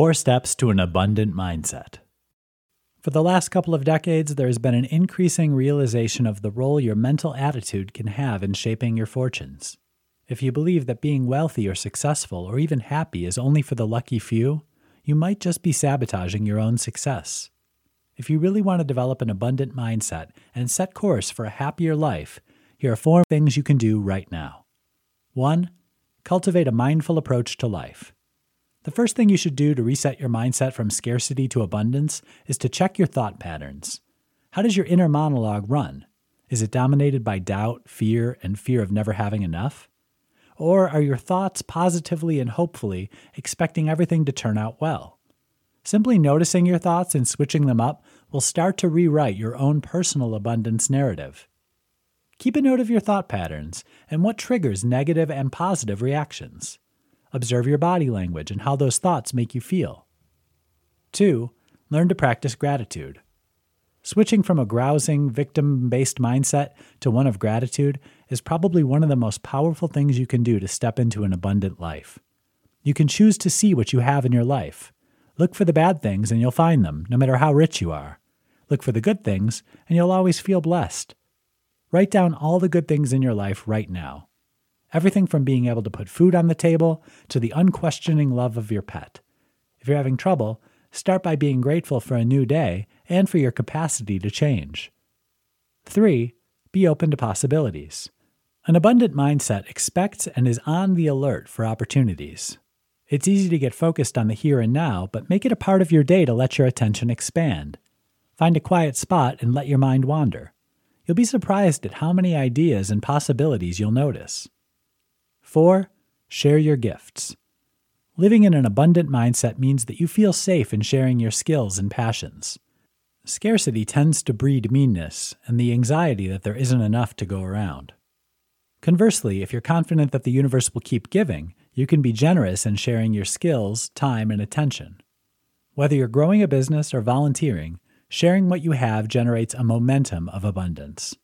4 Steps to an Abundant Mindset. For the last couple of decades, there has been an increasing realization of the role your mental attitude can have in shaping your fortunes. If you believe that being wealthy or successful or even happy is only for the lucky few, you might just be sabotaging your own success. If you really want to develop an abundant mindset and set course for a happier life, here are 4 things you can do right now. 1. Cultivate a mindful approach to life. The first thing you should do to reset your mindset from scarcity to abundance is to check your thought patterns. How does your inner monologue run? Is it dominated by doubt, fear, and fear of never having enough? Or are your thoughts positively and hopefully expecting everything to turn out well? Simply noticing your thoughts and switching them up will start to rewrite your own personal abundance narrative. Keep a note of your thought patterns and what triggers negative and positive reactions. Observe your body language and how those thoughts make you feel. 2. Learn to practice gratitude. Switching from a grousing, victim-based mindset to one of gratitude is probably one of the most powerful things you can do to step into an abundant life. You can choose to see what you have in your life. Look for the bad things and you'll find them, no matter how rich you are. Look for the good things and you'll always feel blessed. Write down all the good things in your life right now. Everything from being able to put food on the table to the unquestioning love of your pet. If you're having trouble, start by being grateful for a new day and for your capacity to change. 3. Be open to possibilities. An abundant mindset expects and is on the alert for opportunities. It's easy to get focused on the here and now, but make it a part of your day to let your attention expand. Find a quiet spot and let your mind wander. You'll be surprised at how many ideas and possibilities you'll notice. 4. Share your gifts. Living in an abundant mindset means that you feel safe in sharing your skills and passions. Scarcity tends to breed meanness and the anxiety that there isn't enough to go around. Conversely, if you're confident that the universe will keep giving, you can be generous in sharing your skills, time, and attention. Whether you're growing a business or volunteering, sharing what you have generates a momentum of abundance.